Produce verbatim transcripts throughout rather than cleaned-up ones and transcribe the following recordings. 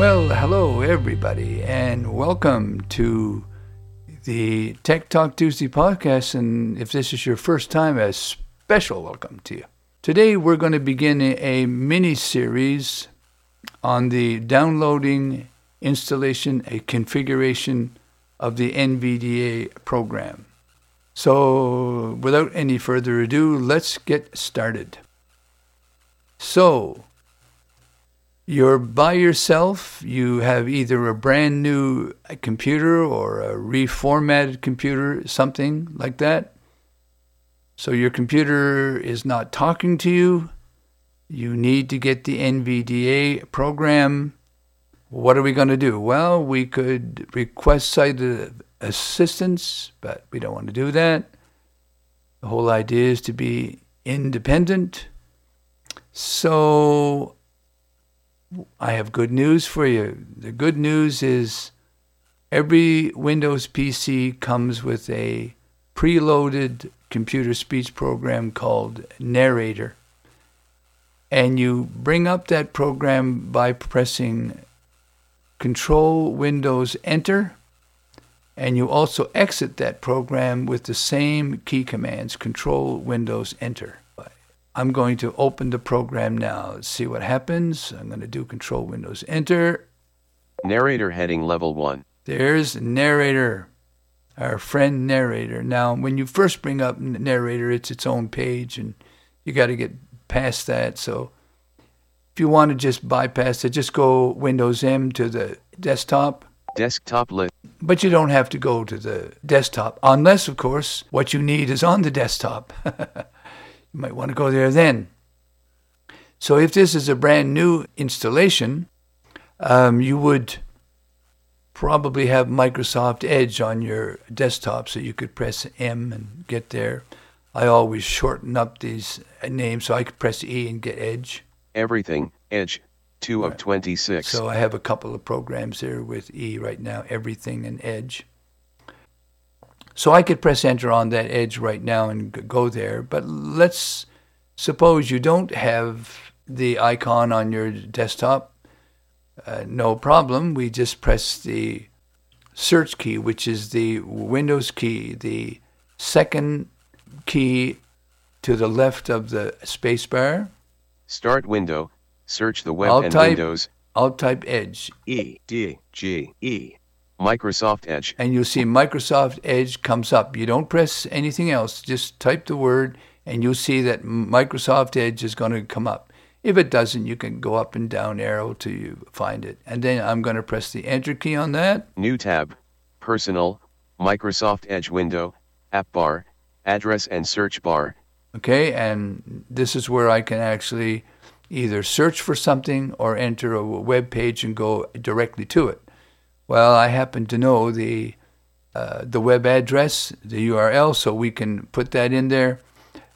Well, hello everybody, and welcome to the Tech Talk Tuesday podcast, and if this is your first time, a special welcome to you. Today we're going to begin a mini-series on the downloading, installation, and configuration of the N V D A program. So, without any further ado, let's get started. So, you're by yourself, you have either a brand new computer or a reformatted computer, something like that. So your computer is not talking to you. You need to get the N V D A program. What are we going to do? Well, we could request site assistance, but we don't want to do that. The whole idea is to be independent. So I have good news for you. The good news is every Windows P C comes with a preloaded computer speech program called Narrator. And you bring up that program by pressing Control Windows Enter, and you also exit that program with the same key commands, Control Windows Enter. I'm going to open the program now. Let's see what happens. I'm going to do Control Windows Enter. Narrator heading level one. There's Narrator, our friend Narrator. Now, when you first bring up Narrator, it's its own page, and you got to get past that. So if you want to just bypass it, just go Windows M to the desktop. Desktop list. But you don't have to go to the desktop, unless, of course, what you need is on the desktop. You might want to go there then. So if this is a brand new installation, um, you would probably have Microsoft Edge on your desktop, so you could press M and get there. I always shorten up these names, so I could press E and get Edge. Everything, Edge, two of twenty-six. So I have a couple of programs there with E right now, Everything and Edge. So I could press enter on that edge right now and go there, but let's suppose you don't have the icon on your desktop. Uh, no problem. We just press the search key, which is the Windows key, the second key to the left of the spacebar. Start window. Search the web I'll and type, Windows. I'll type Edge. E D G E. Microsoft Edge. And you'll see Microsoft Edge comes up. You don't press anything else. Just type the word, and you'll see that Microsoft Edge is going to come up. If it doesn't, you can go up and down arrow till you find it. And then I'm going to press the Enter key on that. New tab. Personal. Microsoft Edge window. App bar. Address and search bar. Okay, and this is where I can actually either search for something or enter a web page and go directly to it. Well, I happen to know the uh, the web address, the U R L, so we can put that in there,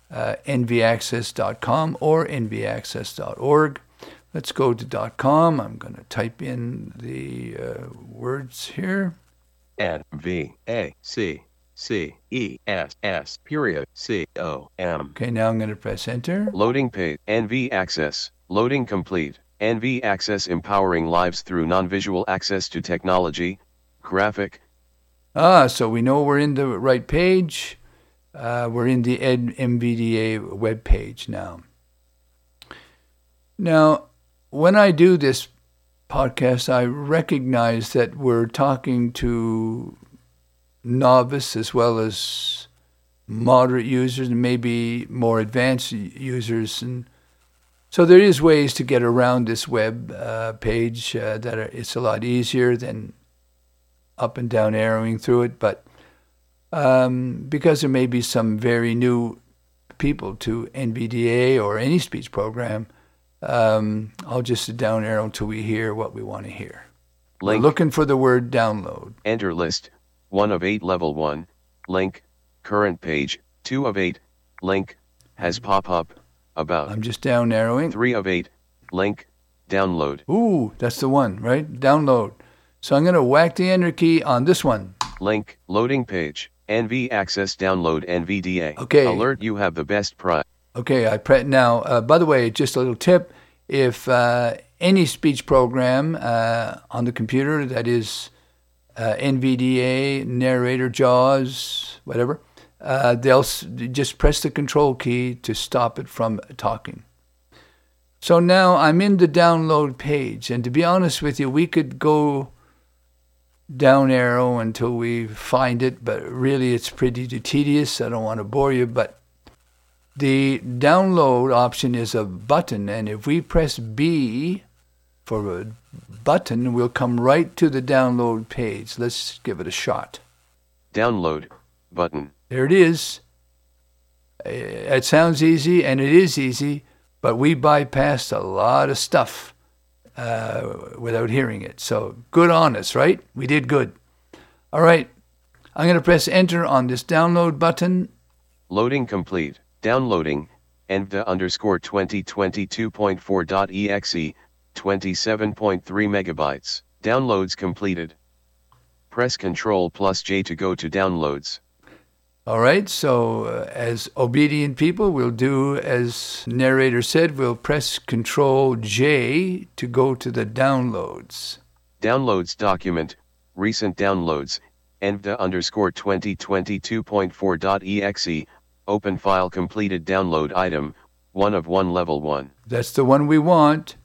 uh, N V Access dot com or N V Access dot org. Let's go to .com. I'm going to type in the uh, words here. N V A C C E S S period C O M. Okay, now I'm going to press Enter. Loading page, N V Access, loading complete. N V Access empowering lives through non-visual access to technology, graphic. Ah, so we know we're in the right page. Uh, we're in the N V D A web page now. Now, when I do this podcast, I recognize that we're talking to novice as well as moderate users and maybe more advanced users, and so there is ways to get around this web uh, page uh, that are, it's a lot easier than up and down arrowing through it. But um, because there may be some very new people to N V D A or any speech program, um, I'll just down arrow until we hear what we want to hear. Link. We're looking for the word download. Enter list, one of eight, level one, link, current page, two of eight, link, has pop-up. About. I'm just down arrowing. Three of eight. Link. Download. Ooh, that's the one, right? Download. So I'm going to whack the enter key on this one. Link. Loading page. N V Access download N V D A. Okay. Alert, you have the best price. Okay, I pre- now, uh, by the way, just a little tip. If uh, any speech program uh, on the computer that is uh, N V D A, Narrator, JAWS, whatever, uh, they'll s- just press the control key to stop it from talking. So now I'm in the download page, and to be honest with you, we could go down arrow until we find it, but really it's pretty tedious. I don't want to bore you, but the download option is a button, and if we press B for a button, we'll come right to the download page. Let's give it a shot. Download button. There it is. It sounds easy, and it is easy, but we bypassed a lot of stuff uh, without hearing it. So good on us, right? We did good. All right. I'm going to press enter on this download button. Loading complete. Downloading, N V D A underscore twenty twenty-two point four.exe, twenty-seven point three megabytes. Downloads completed. Press Control plus J to go to downloads. All right, so uh, as obedient people, we'll do as Narrator said. We'll press Control J to go to the downloads. Downloads document, recent downloads, N V D A underscore twenty twenty-two point four.exe, open file completed download item, one of one level one. That's the one we want.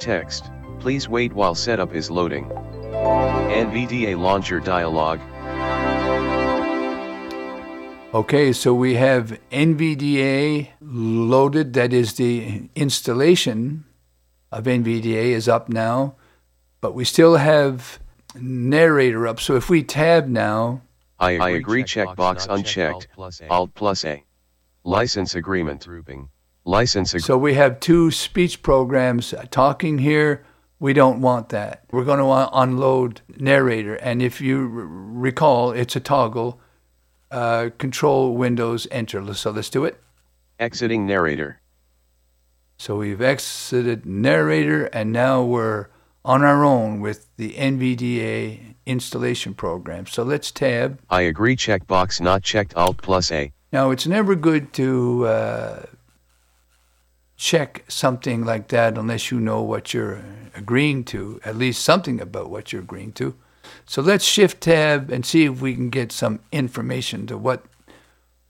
Text, please wait while setup is loading. N V D A launcher dialog. Okay, so we have N V D A loaded. That is, the installation of N V D A is up now, but we still have Narrator up. So if we tab now, I agree, I agree checkbox unchecked, Alt plus A. License agreement. Grouping. License ag- So we have two speech programs talking here. We don't want that. We're going to unload Narrator. And if you r- recall, it's a toggle. Uh, control, Windows, Enter. So let's do it. Exiting Narrator. So we've exited Narrator, and now we're on our own with the N V D A installation program. So let's tab. I agree checkbox not checked, Alt plus A. Now, it's never good to uh, check something like that unless you know what you're agreeing to, at least something about what you're agreeing to. So let's shift tab and see if we can get some information to what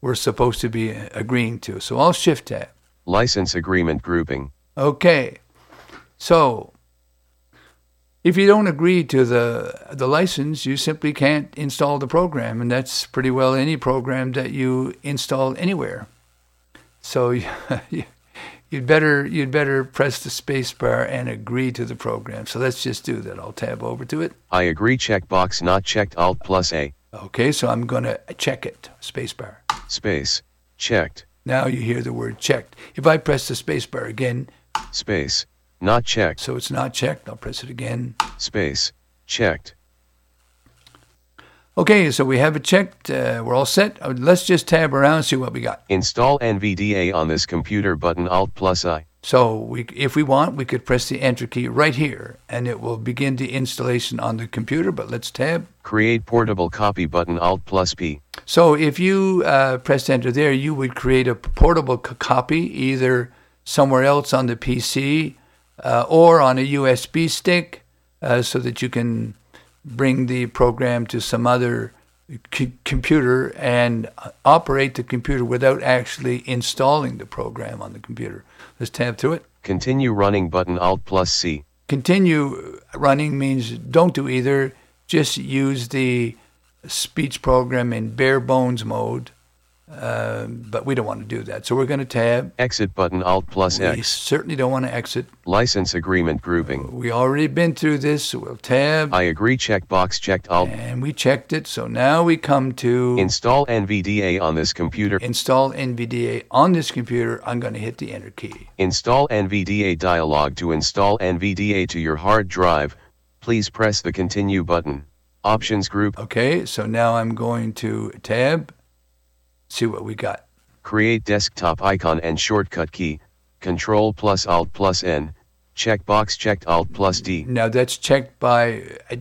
we're supposed to be agreeing to. So I'll shift tab. License agreement grouping. Okay. So if you don't agree to the the license, you simply can't install the program, and that's pretty well any program that you install anywhere. So you'd better you'd better press the space bar and agree to the program. So let's just do that. I'll tab over to it. I agree checkbox not checked, Alt plus A. Okay, so I'm going to check it. Space bar. Space. Checked. Now you hear the word checked. If I press the space bar again. Space. Not checked. So it's not checked. I'll press it again. Space. Checked. Okay, so we have it checked. Uh, we're all set. Uh, let's just tab around and see what we got. Install N V D A on this computer button, Alt plus I. So we, if we want, we could press the Enter key right here, and it will begin the installation on the computer, but let's tab. Create portable copy button, Alt plus P. So if you uh, press Enter there, you would create a portable c- copy either somewhere else on the P C, Uh, or on a U S B stick uh, so that you can bring the program to some other c- computer and operate the computer without actually installing the program on the computer. Let's tab to it. Continue running button, Alt plus C. Continue running means don't do either. Just use the speech program in bare bones mode. Uh, but we don't want to do that. So we're going to tab. Exit button, Alt plus X. We certainly don't want to exit. License agreement grouping. Uh, we already been through this, so we'll tab. I agree checkbox checked, Alt. And we checked it, so now we come to. Install N V D A on this computer. Install N V D A on this computer. I'm going to hit the Enter key. Install N V D A dialog. To install N V D A to your hard drive, please press the Continue button. Options group. Okay, so now I'm going to tab. See what we got. Create desktop icon and shortcut key, Control plus Alt plus N, checkbox checked, Alt plus D. Now that's checked by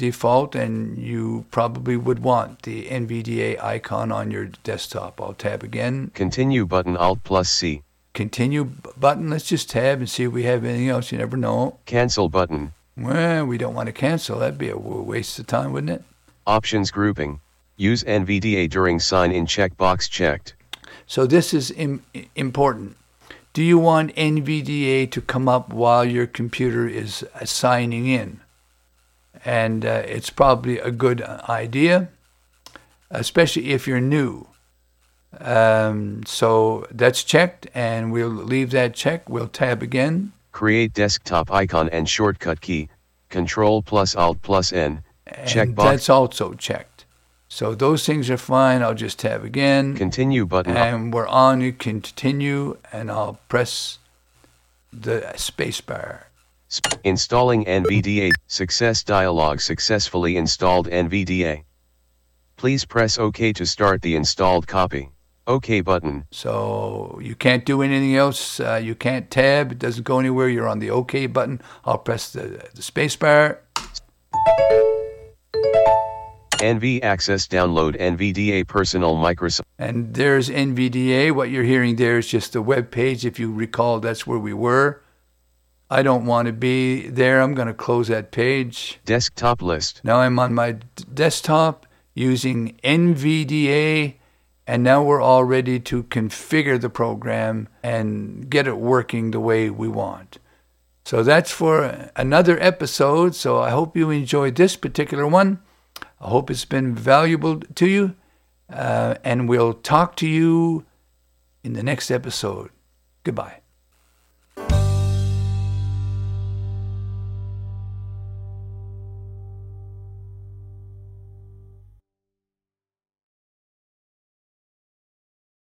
default, and you probably would want the N V D A icon on your desktop. I'll tab again. Continue button, Alt plus C. continue button. Let's just tab and see if we have anything else. You never know. Cancel button. Well, we don't want to cancel. That'd be a waste of time, wouldn't it? Options grouping. Use N V D A during sign-in checkbox checked. So this is im- important. Do you want N V D A to come up while your computer is signing in? And uh, it's probably a good idea, especially if you're new. Um, so that's checked, and we'll leave that check. We'll tab again. Create desktop icon and shortcut key. Control plus Alt plus N. And checkbox. That's also checked. So those things are fine. I'll just tab again. Continue button. And we're on to continue, and I'll press the spacebar. Installing N V D A. Success dialog. Successfully installed N V D A. Please press OK to start the installed copy. OK button. So you can't do anything else. Uh, you can't tab. It doesn't go anywhere. You're on the OK button. I'll press the, the space bar. NVAccess download N V D A personal Microsoft. And there's N V D A. What you're hearing there is just the web page. If you recall, that's where we were. I don't want to be there. I'm going to close that page. Desktop list. Now I'm on my d- desktop using N V D A. And now we're all ready to configure the program and get it working the way we want. So that's for another episode. So I hope you enjoyed this particular one. I hope it's been valuable to you. Uh, and we'll talk to you in the next episode. Goodbye.